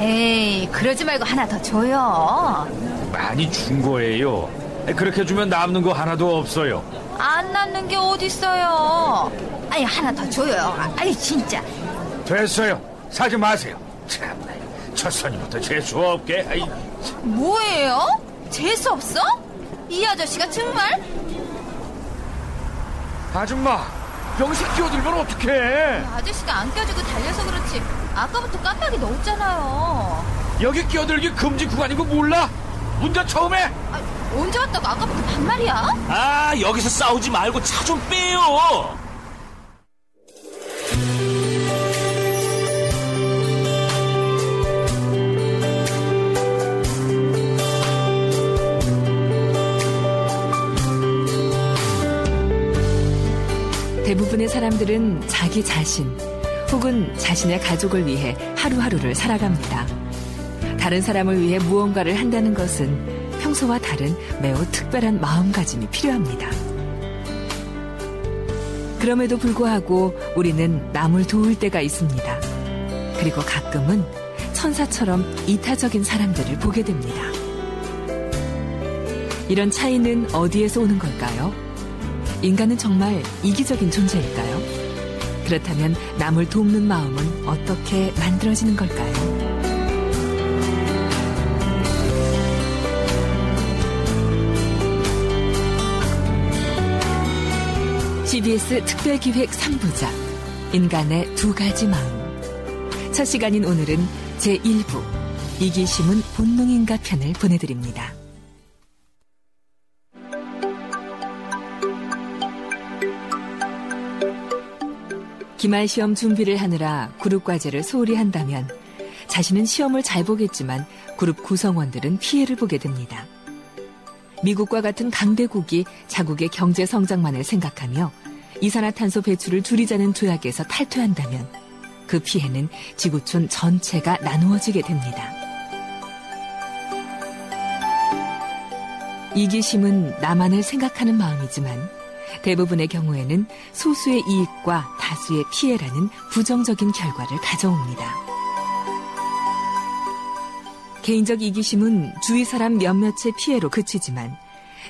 에이, 그러지 말고 하나 더 줘요. 많이 준 거예요. 그렇게 주면 남는 거 하나도 없어요. 안 남는 게 어딨어요. 아니, 하나 더 줘요. 아니, 진짜. 됐어요. 사지 마세요. 참나, 첫 손님부터 재수 없게. 아이. 뭐예요? 재수 없어? 이 아저씨가 정말? 아줌마, 영식 끼어들면 어떡해. 아저씨가 안 껴주고 달려서 그렇지 아까부터 깜빡이 넣었잖아요. 여기 끼어들기 금지 구간인 거 몰라? 운전 처음 해. 아, 언제 왔다고 아까부터 반말이야? 아, 여기서 싸우지 말고 차 좀 빼요. 대부분의 사람들은 자기 자신 혹은 자신의 가족을 위해 하루하루를 살아갑니다. 다른 사람을 위해 무언가를 한다는 것은 평소와 다른 매우 특별한 마음가짐이 필요합니다. 그럼에도 불구하고 우리는 남을 도울 때가 있습니다. 그리고 가끔은 천사처럼 이타적인 사람들을 보게 됩니다. 이런 차이는 어디에서 오는 걸까요? 인간은 정말 이기적인 존재일까요? 그렇다면 남을 돕는 마음은 어떻게 만들어지는 걸까요? CBS 특별기획 3부작 인간의 두 가지 마음. 첫 시간인 오늘은 제1부 이기심은 본능인가 편을 보내드립니다. 기말 시험 준비를 하느라 그룹 과제를 소홀히 한다면 자신은 시험을 잘 보겠지만 그룹 구성원들은 피해를 보게 됩니다. 미국과 같은 강대국이 자국의 경제 성장만을 생각하며 이산화탄소 배출을 줄이자는 조약에서 탈퇴한다면 그 피해는 지구촌 전체가 나누어지게 됩니다. 이기심은 나만을 생각하는 마음이지만 대부분의 경우에는 소수의 이익과 다수의 피해라는 부정적인 결과를 가져옵니다. 개인적 이기심은 주위 사람 몇몇의 피해로 그치지만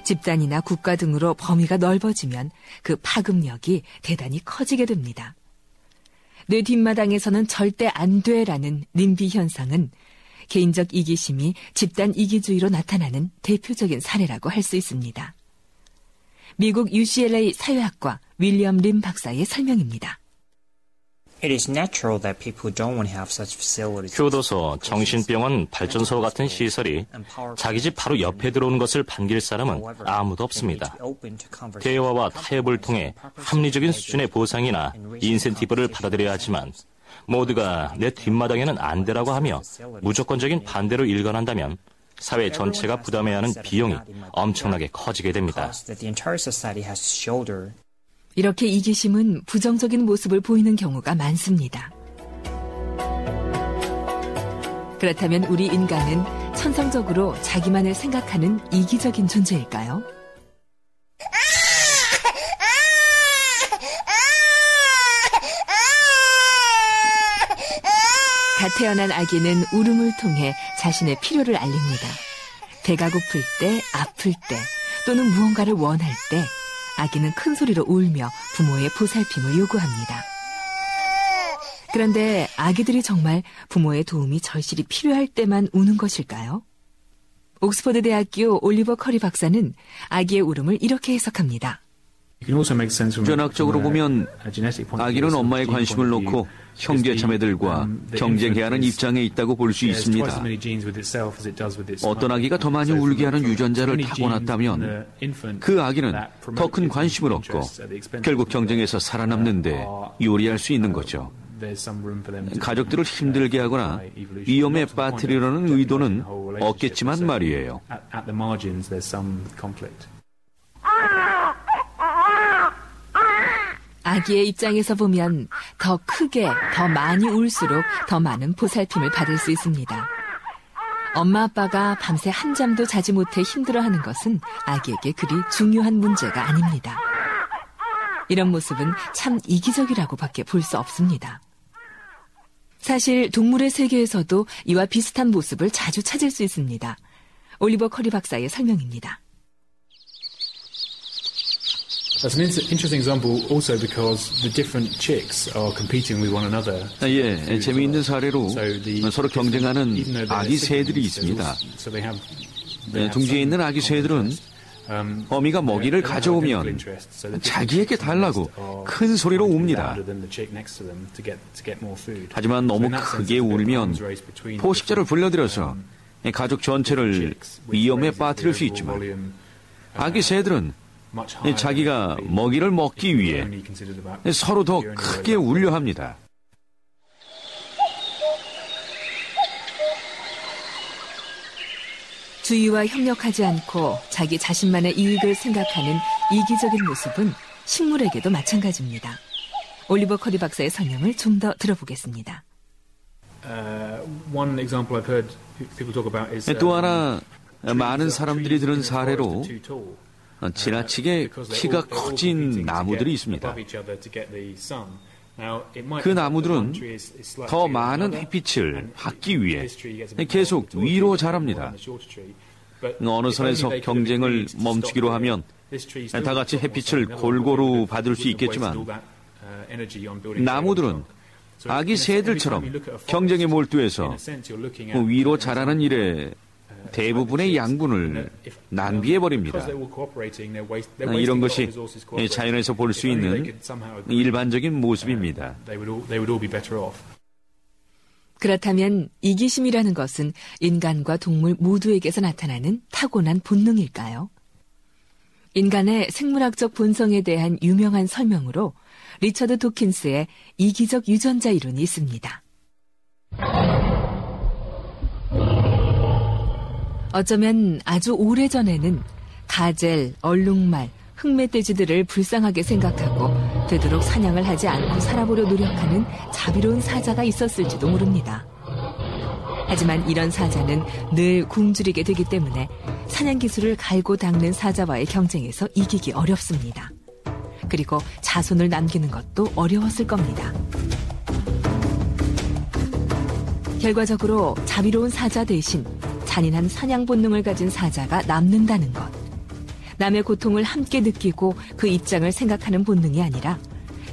집단이나 국가 등으로 범위가 넓어지면 그 파급력이 대단히 커지게 됩니다. 내 뒷마당에서는 절대 안 돼라는 님비 현상은 개인적 이기심이 집단 이기주의로 나타나는 대표적인 사례라고 할 수 있습니다. 미국 UCLA 사회학과 윌리엄 림 박사의 설명입니다. 교도소, 정신병원, 발전소 같은 시설이 자기 집 바로 옆에 들어오는 것을 반길 사람은 아무도 없습니다. 대화와 타협을 통해 합리적인 수준의 보상이나 인센티브를 받아들여야 하지만 모두가 내 뒷마당에는 안 되라고 하며 무조건적인 반대로 일관한다면 사회 전체가 부담해야 하는 비용이 엄청나게 커지게 됩니다. 이렇게 이기심은 부정적인 모습을 보이는 경우가 많습니다. 그렇다면 우리 인간은 천성적으로 자기만을 생각하는 이기적인 존재일까요? 갓 태어난 아기는 울음을 통해 자신의 필요를 알립니다. 배가 고플 때, 아플 때, 또는 무언가를 원할 때 아기는 큰 소리로 울며 부모의 보살핌을 요구합니다. 그런데 아기들이 정말 부모의 도움이 절실히 필요할 때만 우는 것일까요? 옥스퍼드 대학교 올리버 커리 박사는 아기의 울음을 이렇게 해석합니다. 견학적으로 보면 아기는 엄마의 관심을 놓고 형제 자매들과 경쟁해야 하는 입장에 있다고 볼 수 있습니다. 어떤 아기가 더 많이 울게 하는 유전자를 타고났다면 그 아기는 더 큰 관심을 얻고 결국 경쟁에서 살아남는데 요리할 수 있는 거죠. 가족들을 힘들게 하거나 위험에 빠뜨리려는 의도는 없겠지만 말이에요. 아기의 입장에서 보면 더 크게, 더 많이 울수록 더 많은 보살핌을 받을 수 있습니다. 엄마 아빠가 밤새 한잠도 자지 못해 힘들어하는 것은 아기에게 그리 중요한 문제가 아닙니다. 이런 모습은 참 이기적이라고 밖에 볼 수 없습니다. 사실 동물의 세계에서도 이와 비슷한 모습을 자주 찾을 수 있습니다. 올리버 커리 박사의 설명입니다. That's an interesting example also because the different chicks are competing with one another. 예, 재미있는 사례로 서로 경쟁하는 아기 새들이 있습니다. 둥지에 있는 아기 새들은 어미가 먹이를 가져오면 자기에게 달라고 큰 소리로 웁니다. 하지만 너무 크게 울면 포식자를 불러들여서 가족 전체를 위험에 빠뜨릴 수 있지만 아기 새들은 자기가 먹이를 먹기 위해 서로 더 크게 울려 합니다. 주위와 협력하지 않고 자기 자신만의 이익을 생각하는 이기적인 모습은 식물에게도 마찬가지입니다. 올리버 커리 박사의 설명을 좀 더 들어보겠습니다. 또 하나 많은 사람들이 들은 사례로 지나치게 키가 커진 나무들이 있습니다. 그 나무들은 더 많은 햇빛을 받기 위해 계속 위로 자랍니다. 어느 선에서 경쟁을 멈추기로 하면 다 같이 햇빛을 골고루 받을 수 있겠지만 나무들은 아기 새들처럼 경쟁에 몰두해서 위로 자라는 일에 대부분의 양분을 낭비해버립니다. 이런 것이 자연에서 볼 수 있는 일반적인 모습입니다. 그렇다면 이기심이라는 것은 인간과 동물 모두에게서 나타나는 타고난 본능일까요? 인간의 생물학적 본성에 대한 유명한 설명으로 리처드 도킨스의 이기적 유전자 이론이 있습니다. 어쩌면 아주 오래전에는 가젤, 얼룩말, 흑멧돼지들을 불쌍하게 생각하고 되도록 사냥을 하지 않고 살아보려 노력하는 자비로운 사자가 있었을지도 모릅니다. 하지만 이런 사자는 늘 굶주리게 되기 때문에 사냥 기술을 갈고 닦는 사자와의 경쟁에서 이기기 어렵습니다. 그리고 자손을 남기는 것도 어려웠을 겁니다. 결과적으로 자비로운 사자 대신 잔인한 사냥 본능을 가진 사자가 남는다는 것. 남의 고통을 함께 느끼고 그 입장을 생각하는 본능이 아니라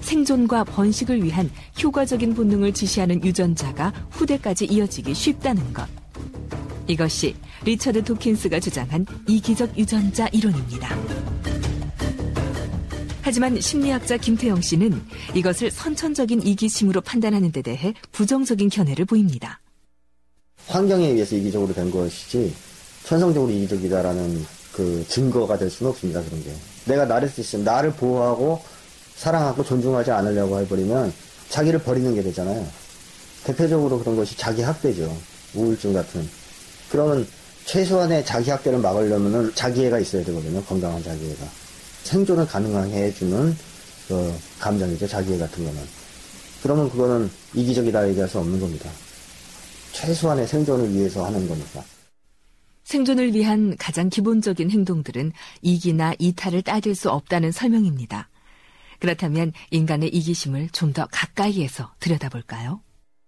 생존과 번식을 위한 효과적인 본능을 지시하는 유전자가 후대까지 이어지기 쉽다는 것. 이것이 리처드 도킨스가 주장한 이기적 유전자 이론입니다. 하지만 심리학자 김태영 씨는 이것을 선천적인 이기심으로 판단하는 데 대해 부정적인 견해를 보입니다. 환경에 의해서 이기적으로 된 것이지 천성적으로 이기적이다라는 그 증거가 될 수는 없습니다. 그런 게 내가 나를 쓰시면 나를 보호하고 사랑하고 존중하지 않으려고 해버리면 자기를 버리는 게 되잖아요. 대표적으로 그런 것이 자기 학대죠. 우울증 같은 그런 최소한의 자기 학대를 막으려면은 자기애가 있어야 되거든요. 건강한 자기애가 생존을 가능하게 해주는 그 감정이죠. 자기애 같은 거는 그러면 그거는 이기적이다 얘기할 수 없는 겁니다. 최소한의 생존을 위해서 하는 거니까. 생존을 위한 가장 기본적인 행동들은 이기나 이탈을 따질 수 없다는 설명입니다. 그렇다면 인간의 이기심을 좀 더 가까이에서 들여다볼까요?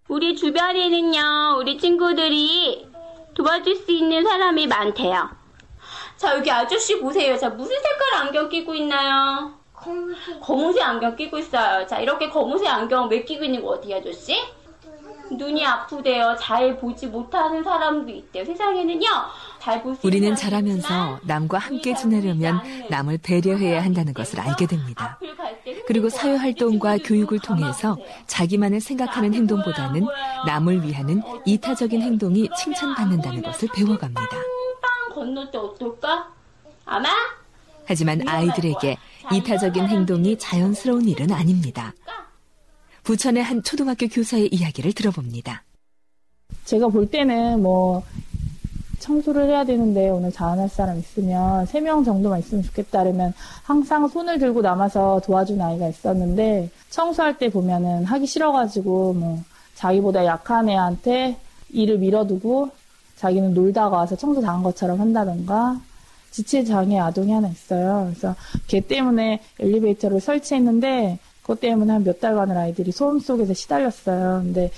우리 주변에는요, 우리 친구들이 도와줄 수 있는 사람이 많대요. 자, 여기 아저씨 보세요. 자, 무슨 색깔 안경 끼고 있나요? 검은색 안경 끼고 있어요. 자, 이렇게 검은색 안경 왜 끼고 있는 거 어디야, 아저씨? 눈이 아프대요. 잘 보지 못하는 사람도 있대요. 세상에는요. 잘 볼 수 있는 우리는 자라면서 남과 함께 지내려면 남을 배려해야 한다는 것을 알게 됩니다. 그리고 사회활동과 교육을 통해서 자기만을 생각하는 행동보다는 남을 위하는 이타적인 행동이 칭찬받는다는 것을 배워갑니다. 빵 건널 때 어떨까? 아마? 하지만 아이들에게 이타적인 행동이 자연스러운 일은 아닙니다. 부천의 한 초등학교 교사의 이야기를 들어봅니다. 제가 볼 때는 청소를 해야 되는데 오늘 자원할 사람 있으면 3명 정도만 있으면 좋겠다 그러면 항상 손을 들고 남아서 도와준 아이가 있었는데 청소할 때 보면은 하기 싫어가지고 자기보다 약한 애한테 일을 밀어두고 자기는 놀다가 와서 청소 당한 것처럼 한다던가 지체장애 아동이 하나 있어요. 그래서 걔 때문에 엘리베이터를 설치했는데 그것 때문에 한 몇 달간을 아이들이 소음 속에서 시달렸어요. 근데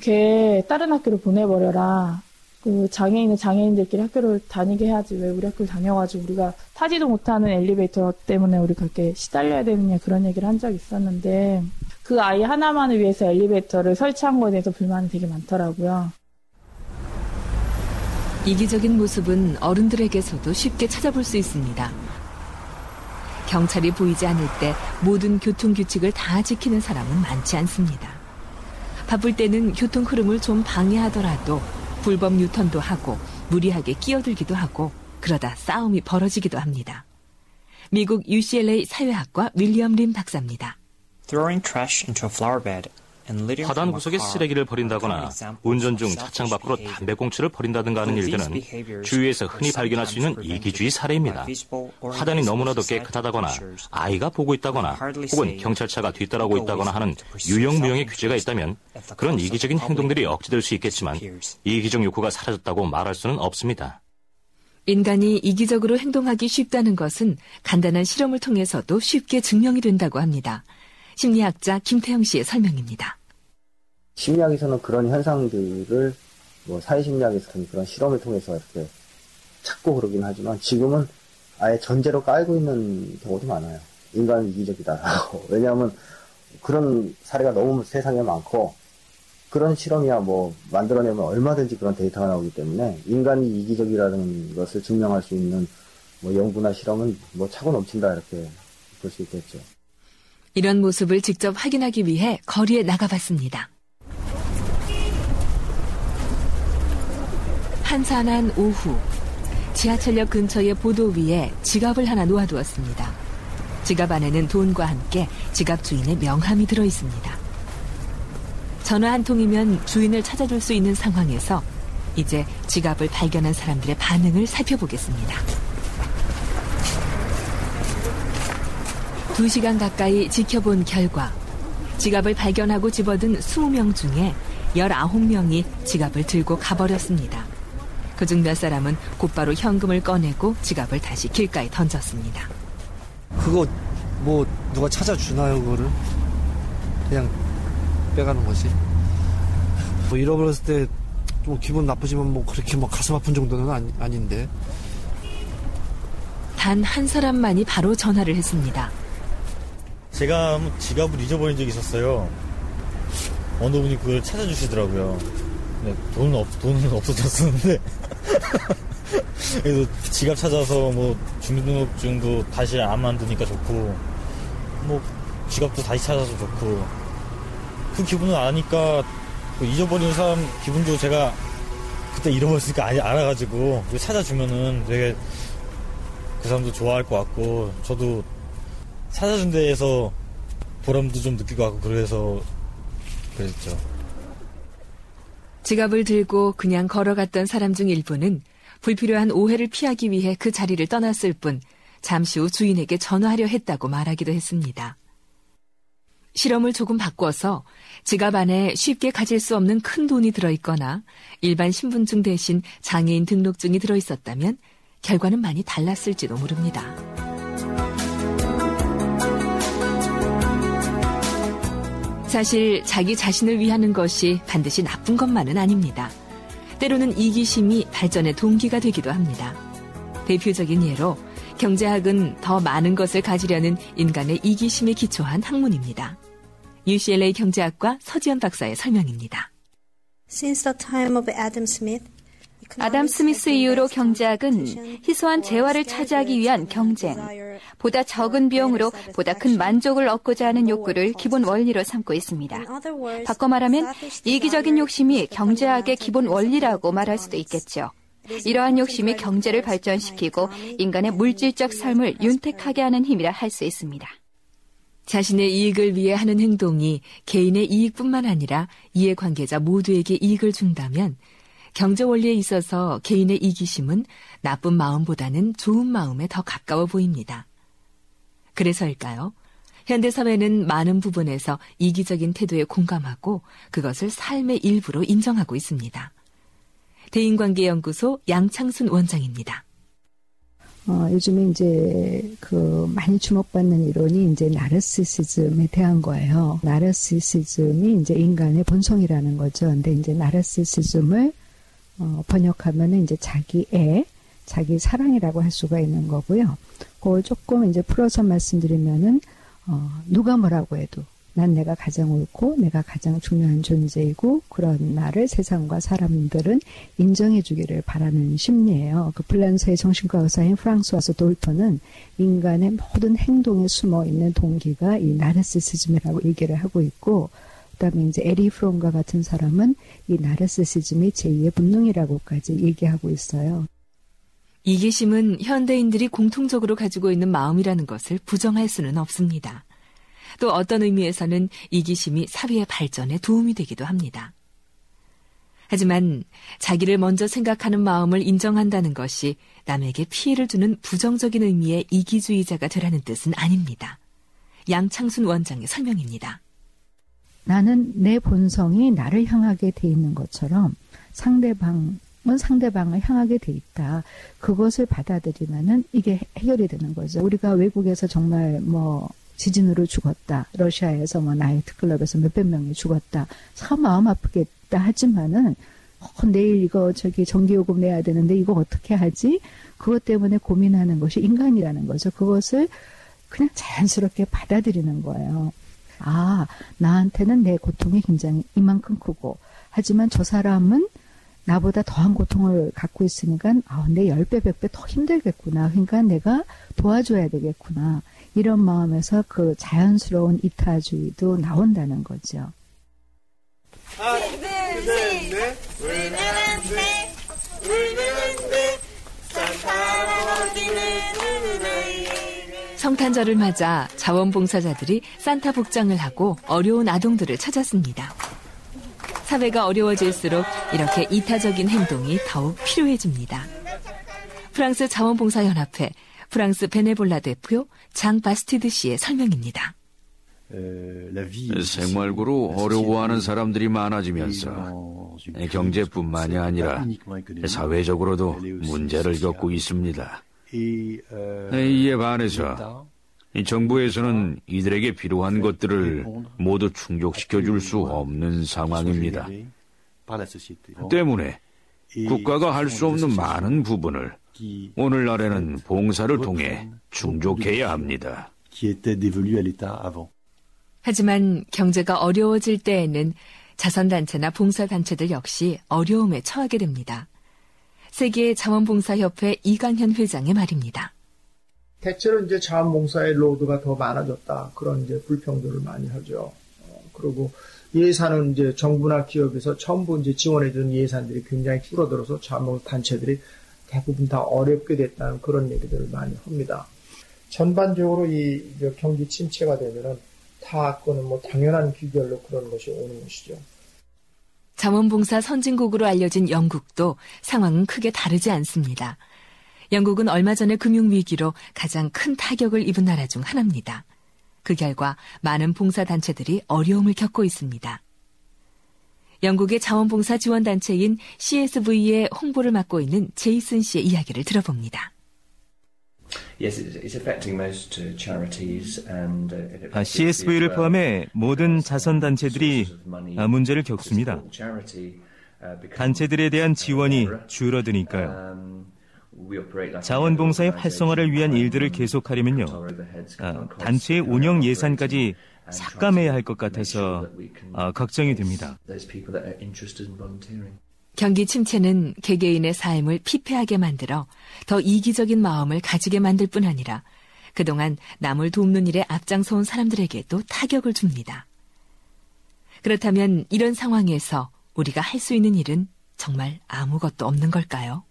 걔 다른 학교로 보내버려라. 그 장애인은 장애인들끼리 학교를 다니게 해야지 왜 우리 학교를 다녀가지고 우리가 타지도 못하는 엘리베이터 때문에 우리 그렇게 시달려야 되느냐 그런 얘기를 한 적이 있었는데 그 아이 하나만을 위해서 엘리베이터를 설치한 거에 대해서 불만이 되게 많더라고요. 이기적인 모습은 어른들에게서도 쉽게 찾아볼 수 있습니다. 경찰이 보이지 않을 때 모든 교통규칙을 다 지키는 사람은 많지 않습니다. 바쁠 때는 교통 흐름을 좀 방해하더라도 불법 유턴도 하고 무리하게 끼어들기도 하고 그러다 싸움이 벌어지기도 합니다. 미국 UCLA 사회학과 윌리엄 림 박사입니다. 하단 구석에 쓰레기를 버린다거나 운전 중 차창 밖으로 담배꽁초를 버린다든가 하는 일들은 주위에서 흔히 발견할 수 있는 이기주의 사례입니다. 하단이 너무나도 깨끗하다거나 아이가 보고 있다거나 혹은 경찰차가 뒤따라오고 있다거나 하는 유형무형의 규제가 있다면 그런 이기적인 행동들이 억제될 수 있겠지만 이기적 욕구가 사라졌다고 말할 수는 없습니다. 인간이 이기적으로 행동하기 쉽다는 것은 간단한 실험을 통해서도 쉽게 증명이 된다고 합니다. 심리학자 김태형 씨의 설명입니다. 심리학에서는 그런 현상들을 사회심리학에서는 그런 실험을 통해서 이렇게 찾고 그러긴 하지만 지금은 아예 전제로 깔고 있는 경우도 많아요. 인간은 이기적이다라고. 왜냐하면 그런 사례가 너무 세상에 많고 그런 실험이야 만들어내면 얼마든지 그런 데이터가 나오기 때문에 인간이 이기적이라는 것을 증명할 수 있는 연구나 실험은 차고 넘친다 이렇게 볼 수 있겠죠. 이런 모습을 직접 확인하기 위해 거리에 나가봤습니다. 한산한 오후, 지하철역 근처의 보도 위에 지갑을 하나 놓아두었습니다. 지갑 안에는 돈과 함께 지갑 주인의 명함이 들어있습니다. 전화 한 통이면 주인을 찾아줄 수 있는 상황에서 이제 지갑을 발견한 사람들의 반응을 살펴보겠습니다. 2시간 가까이 지켜본 결과 지갑을 발견하고 집어든 20명 중에 19명이 지갑을 들고 가버렸습니다. 그중 몇 사람은 곧바로 현금을 꺼내고 지갑을 다시 길가에 던졌습니다. 그거 누가 찾아주나요, 그거를? 그냥 빼가는 거지. 잃어버렸을 때 좀 기분 나쁘지만 그렇게 가슴 아픈 정도는 아닌데. 단 한 사람만이 바로 전화를 했습니다. 제가 지갑을 잊어버린 적이 있었어요. 어느 분이 그걸 찾아주시더라고요. 근데 돈은 없어졌었는데. 그래서 지갑 찾아서 주민등록증도 다시 안 만드니까 좋고, 지갑도 다시 찾아서 좋고. 그 기분을 아니까, 잊어버린 사람 기분도 제가 그때 잃어버렸으니까 알아가지고, 찾아주면은 되게 그 사람도 좋아할 것 같고, 저도 찾아준 데에서 보람도 좀 느끼고 하고 그래서 그랬죠. 지갑을 들고 그냥 걸어갔던 사람 중 일부는 불필요한 오해를 피하기 위해 그 자리를 떠났을 뿐 잠시 후 주인에게 전화하려 했다고 말하기도 했습니다. 실험을 조금 바꿔서 지갑 안에 쉽게 가질 수 없는 큰 돈이 들어있거나 일반 신분증 대신 장애인 등록증이 들어있었다면 결과는 많이 달랐을지도 모릅니다. 사실 자기 자신을 위하는 것이 반드시 나쁜 것만은 아닙니다. 때로는 이기심이 발전의 동기가 되기도 합니다. 대표적인 예로 경제학은 더 많은 것을 가지려는 인간의 이기심에 기초한 학문입니다. UCLA 경제학과 서지현 박사의 설명입니다. Since the time of Adam Smith, 아담 스미스 이후로 경제학은 희소한 재화를 차지하기 위한 경쟁, 보다 적은 비용으로 보다 큰 만족을 얻고자 하는 욕구를 기본 원리로 삼고 있습니다. 바꿔 말하면 이기적인 욕심이 경제학의 기본 원리라고 말할 수도 있겠죠. 이러한 욕심이 경제를 발전시키고 인간의 물질적 삶을 윤택하게 하는 힘이라 할 수 있습니다. 자신의 이익을 위해 하는 행동이 개인의 이익뿐만 아니라 이해관계자 모두에게 이익을 준다면 경제 원리에 있어서 개인의 이기심은 나쁜 마음보다는 좋은 마음에 더 가까워 보입니다. 그래서일까요? 현대사회는 많은 부분에서 이기적인 태도에 공감하고 그것을 삶의 일부로 인정하고 있습니다. 대인관계연구소 양창순 원장입니다. 요즘에 이제 그 많이 주목받는 이론이 이제 나르시시즘에 대한 거예요. 나르시시즘이 이제 인간의 본성이라는 거죠. 근데 이제 나르시시즘을 번역하면은 이제 자기애, 자기 사랑이라고 할 수가 있는 거고요. 그걸 조금 이제 풀어서 말씀드리면은 누가 뭐라고 해도 난 내가 가장 옳고 내가 가장 중요한 존재이고 그런 나를 세상과 사람들은 인정해 주기를 바라는 심리예요. 그 플란서의 정신과 의사인 프랑스와서 돌프는 인간의 모든 행동에 숨어 있는 동기가 이 나르시시즘이라고 얘기를 하고 있고, 그다음에 이제 에리 프롬과 같은 사람은 이 나르시시즘이 제2의 본능이라고까지 얘기하고 있어요. 이기심은 현대인들이 공통적으로 가지고 있는 마음이라는 것을 부정할 수는 없습니다. 또 어떤 의미에서는 이기심이 사회의 발전에 도움이 되기도 합니다. 하지만 자기를 먼저 생각하는 마음을 인정한다는 것이 남에게 피해를 주는 부정적인 의미의 이기주의자가 되라는 뜻은 아닙니다. 양창순 원장의 설명입니다. 나는 내 본성이 나를 향하게 돼 있는 것처럼 상대방을 향하게 돼 있다. 그것을 받아들이면은 이게 해결이 되는 거죠. 우리가 외국에서 정말 지진으로 죽었다. 러시아에서 나이트클럽에서 몇백 명이 죽었다. 참 마음 아프겠다. 하지만은 내일 이거 전기요금 내야 되는데 이거 어떻게 하지? 그것 때문에 고민하는 것이 인간이라는 거죠. 그것을 그냥 자연스럽게 받아들이는 거예요. 아, 나한테는 내 고통이 굉장히 이만큼 크고, 하지만 저 사람은 나보다 더한 고통을 갖고 있으니까 내 10배, 100배 더 힘들겠구나. 그러니까 내가 도와줘야 되겠구나. 이런 마음에서 그 자연스러운 이타주의도 나온다는 거죠. 성탄절을 맞아 자원봉사자들이 산타 복장을 하고 어려운 아동들을 찾았습니다. 사회가 어려워질수록 이렇게 이타적인 행동이 더욱 필요해집니다. 프랑스 자원봉사연합회 프랑스 베네볼라 대표 장 바스티드 씨의 설명입니다. 생활고로 어려워하는 사람들이 많아지면서 경제뿐만이 아니라 사회적으로도 문제를 겪고 있습니다. 이에 반해서 정부에서는 이들에게 필요한 것들을 모두 충족시켜줄 수 없는 상황입니다. 때문에 국가가 할 수 없는 많은 부분을 오늘날에는 봉사를 통해 충족해야 합니다. 하지만 경제가 어려워질 때에는 자선단체나 봉사단체들 역시 어려움에 처하게 됩니다. 세계 자원봉사협회 이강현 회장의 말입니다. 대체로 이제 자원봉사의 로드가 더 많아졌다. 그런 이제 불평들을 많이 하죠. 그리고 예산은 이제 정부나 기업에서 전부 이제 지원해주는 예산들이 굉장히 줄어들어서 자원봉사단체들이 대부분 다 어렵게 됐다는 그런 얘기들을 많이 합니다. 전반적으로 이 경기 침체가 되면은 다 그거는 당연한 귀결로 그런 것이 오는 것이죠. 자원봉사 선진국으로 알려진 영국도 상황은 크게 다르지 않습니다. 영국은 얼마 전에 금융위기로 가장 큰 타격을 입은 나라 중 하나입니다. 그 결과 많은 봉사단체들이 어려움을 겪고 있습니다. 영국의 자원봉사 지원단체인 CSV의 홍보를 맡고 있는 제이슨 씨의 이야기를 들어봅니다. CSV를 포함해 모든 자선단체들이 문제를 겪습니다. 단체들에 대한 지원이 줄어드니까요. 자원봉사의 활성화를 위한 일들을 계속하려면요. 단체의 운영 예산까지 삭감해야 할 것 같아서 걱정이 됩니다. 경기 침체는 개개인의 삶을 피폐하게 만들어 더 이기적인 마음을 가지게 만들 뿐 아니라 그동안 남을 돕는 일에 앞장서온 사람들에게도 타격을 줍니다. 그렇다면 이런 상황에서 우리가 할 수 있는 일은 정말 아무것도 없는 걸까요?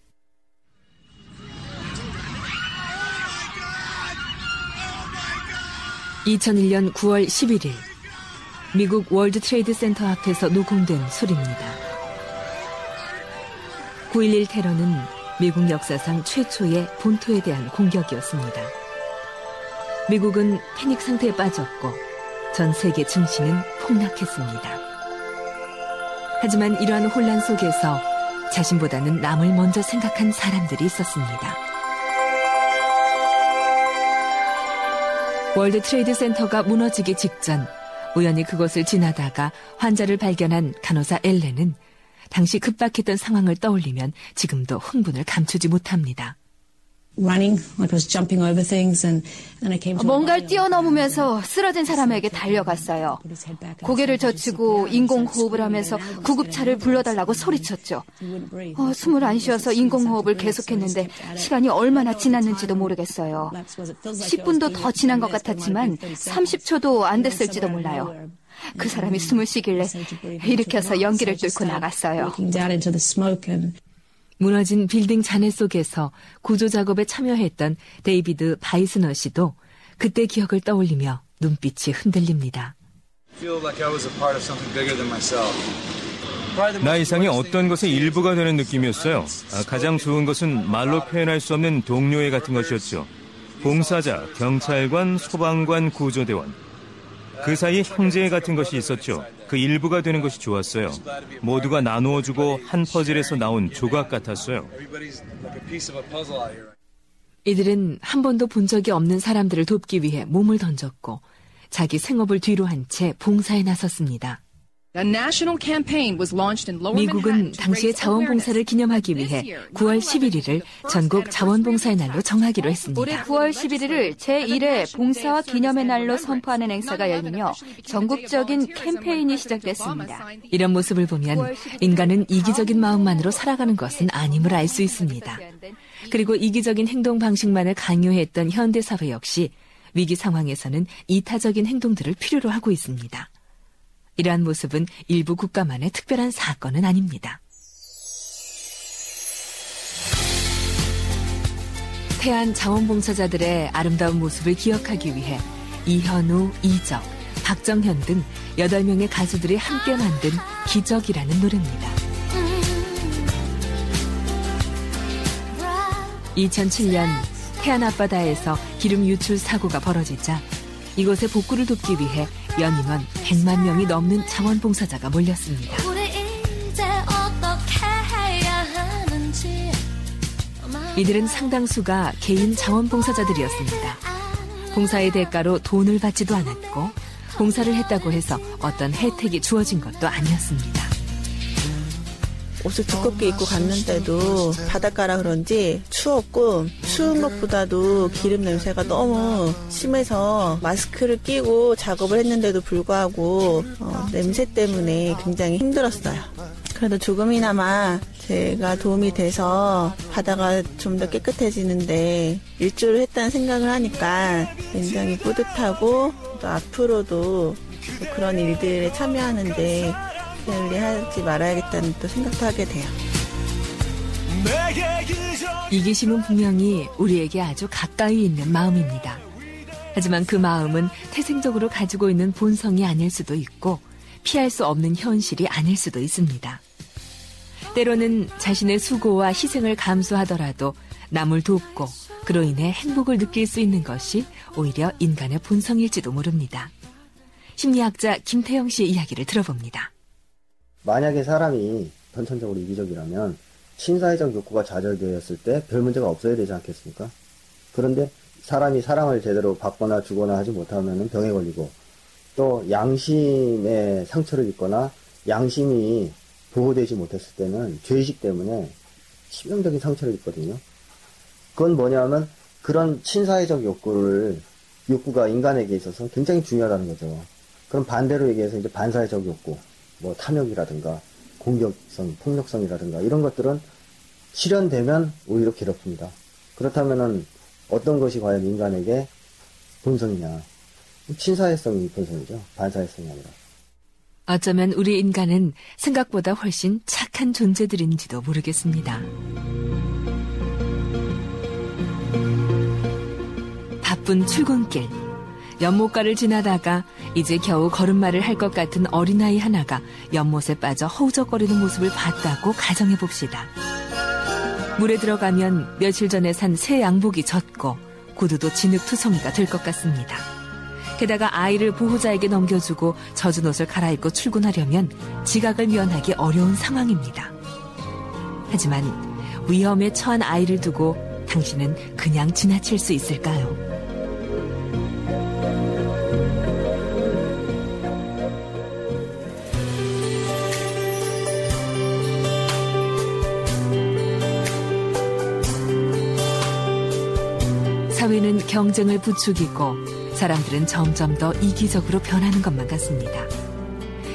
(2001년 9월 11일) 미국 월드 트레이드 센터 앞에서 녹음된 소리입니다. 9.11 테러는 미국 역사상 최초의 본토에 대한 공격이었습니다. 미국은 패닉 상태에 빠졌고 전 세계 증시는 폭락했습니다. 하지만 이러한 혼란 속에서 자신보다는 남을 먼저 생각한 사람들이 있었습니다. 월드 트레이드 센터가 무너지기 직전 우연히 그곳을 지나다가 환자를 발견한 간호사 엘렌은 당시 급박했던 상황을 떠올리면 지금도 흥분을 감추지 못합니다. 뭔가를 뛰어넘으면서 쓰러진 사람에게 달려갔어요. 고개를 젖히고 인공호흡을 하면서 구급차를 불러달라고 소리쳤죠. 숨을 안 쉬어서 인공호흡을 계속했는데 시간이 얼마나 지났는지도 모르겠어요. 10분도 더 지난 것 같았지만 30초도 안 됐을지도 몰라요. 그 사람이 숨을 쉬길래 일으켜서 연기를 뚫고 나갔어요. 무너진 빌딩 잔해 속에서 구조 작업에 참여했던 데이비드 바이스너 씨도 그때 기억을 떠올리며 눈빛이 흔들립니다. 나 이상의 어떤 것의 일부가 되는 느낌이었어요. 가장 좋은 것은 말로 표현할 수 없는 동료애 같은 것이었죠. 봉사자, 경찰관, 소방관, 구조대원. 그 사이 형제 같은 것이 있었죠. 그 일부가 되는 것이 좋았어요. 모두가 나누어주고 한 퍼즐에서 나온 조각 같았어요. 이들은 한 번도 본 적이 없는 사람들을 돕기 위해 몸을 던졌고 자기 생업을 뒤로 한 채 봉사에 나섰습니다. 미국은 당시의 자원봉사를 기념하기 위해 9월 11일을 전국 자원봉사의 날로 정하기로 했습니다. 올해 9월 11일을 제1회 봉사와 기념의 날로 선포하는 행사가 열리며 전국적인 캠페인이 시작됐습니다. 이런 모습을 보면 인간은 이기적인 마음만으로 살아가는 것은 아님을 알 수 있습니다. 그리고 이기적인 행동 방식만을 강요했던 현대사회 역시 위기 상황에서는 이타적인 행동들을 필요로 하고 있습니다. 이러한 모습은 일부 국가만의 특별한 사건은 아닙니다. 태안 자원봉사자들의 아름다운 모습을 기억하기 위해 이현우, 이적, 박정현 등 8명의 가수들이 함께 만든 기적이라는 노래입니다. 2007년 태안 앞바다에서 기름 유출 사고가 벌어지자 이곳의 복구를 돕기 위해 연인원 100만 명이 넘는 자원봉사자가 몰렸습니다. 이들은 상당수가 개인 자원봉사자들이었습니다. 봉사의 대가로 돈을 받지도 않았고 봉사를 했다고 해서 어떤 혜택이 주어진 것도 아니었습니다. 옷을 두껍게 입고 갔는데도 바닷가라 그런지 추웠고 추운 것보다도 기름 냄새가 너무 심해서 마스크를 끼고 작업을 했는데도 불구하고 냄새 때문에 굉장히 힘들었어요. 그래도 조금이나마 제가 도움이 돼서 바다가 좀 더 깨끗해지는데 일조를 했다는 생각을 하니까 굉장히 뿌듯하고 또 앞으로도 그런 일들에 참여하는데 하지 말아야겠다는 또 생각도 하게 돼요. 이기심은 분명히 우리에게 아주 가까이 있는 마음입니다. 하지만 그 마음은 태생적으로 가지고 있는 본성이 아닐 수도 있고 피할 수 없는 현실이 아닐 수도 있습니다. 때로는 자신의 수고와 희생을 감수하더라도 남을 돕고 그로 인해 행복을 느낄 수 있는 것이 오히려 인간의 본성일지도 모릅니다. 심리학자 김태영 씨의 이야기를 들어봅니다. 만약에 사람이 선천적으로 이기적이라면 신사회적 욕구가 좌절되었을 때 별 문제가 없어야 되지 않겠습니까? 그런데 사람이 사랑을 제대로 받거나 주거나 하지 못하면 병에 걸리고 또 양심에 상처를 입거나 양심이 보호되지 못했을 때는 죄의식 때문에 치명적인 상처를 입거든요. 그건 뭐냐면 그런 신사회적 욕구가 인간에게 있어서 굉장히 중요하다는 거죠. 그럼 반대로 얘기해서 이제 반사회적 욕구. 탐욕이라든가 공격성, 폭력성이라든가 이런 것들은 실현되면 오히려 괴롭습니다. 그렇다면은 어떤 것이 과연 인간에게 본성이냐. 친사회성이 본성이죠. 반사회성이 아니라. 어쩌면 우리 인간은 생각보다 훨씬 착한 존재들인지도 모르겠습니다. 바쁜 출근길. 연못가를 지나다가 이제 겨우 걸음마를 할 것 같은 어린아이 하나가 연못에 빠져 허우적거리는 모습을 봤다고 가정해봅시다. 물에 들어가면 며칠 전에 산 새 양복이 젖고 구두도 진흙투성이가 될 것 같습니다. 게다가 아이를 보호자에게 넘겨주고 젖은 옷을 갈아입고 출근하려면 지각을 면하기 어려운 상황입니다. 하지만 위험에 처한 아이를 두고 당신은 그냥 지나칠 수 있을까요? 사회는 경쟁을 부추기고 사람들은 점점 더 이기적으로 변하는 것만 같습니다.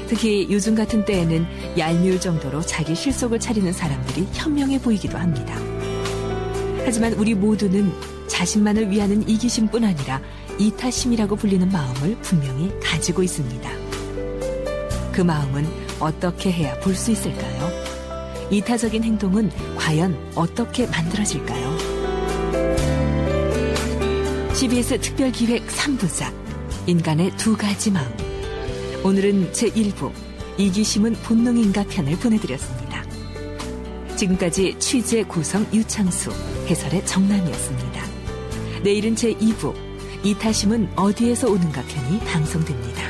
특히 요즘 같은 때에는 얄미울 정도로 자기 실속을 차리는 사람들이 현명해 보이기도 합니다. 하지만 우리 모두는 자신만을 위하는 이기심뿐 아니라 이타심이라고 불리는 마음을 분명히 가지고 있습니다. 그 마음은 어떻게 해야 볼 수 있을까요? 이타적인 행동은 과연 어떻게 만들어질까요? CBS 특별기획 3부작 인간의 두 가지 마음, 오늘은 제1부 이기심은 본능인가 편을 보내드렸습니다. 지금까지 취재 구성 유창수, 해설의 정남이었습니다. 내일은 제2부 이타심은 어디에서 오는가 편이 방송됩니다.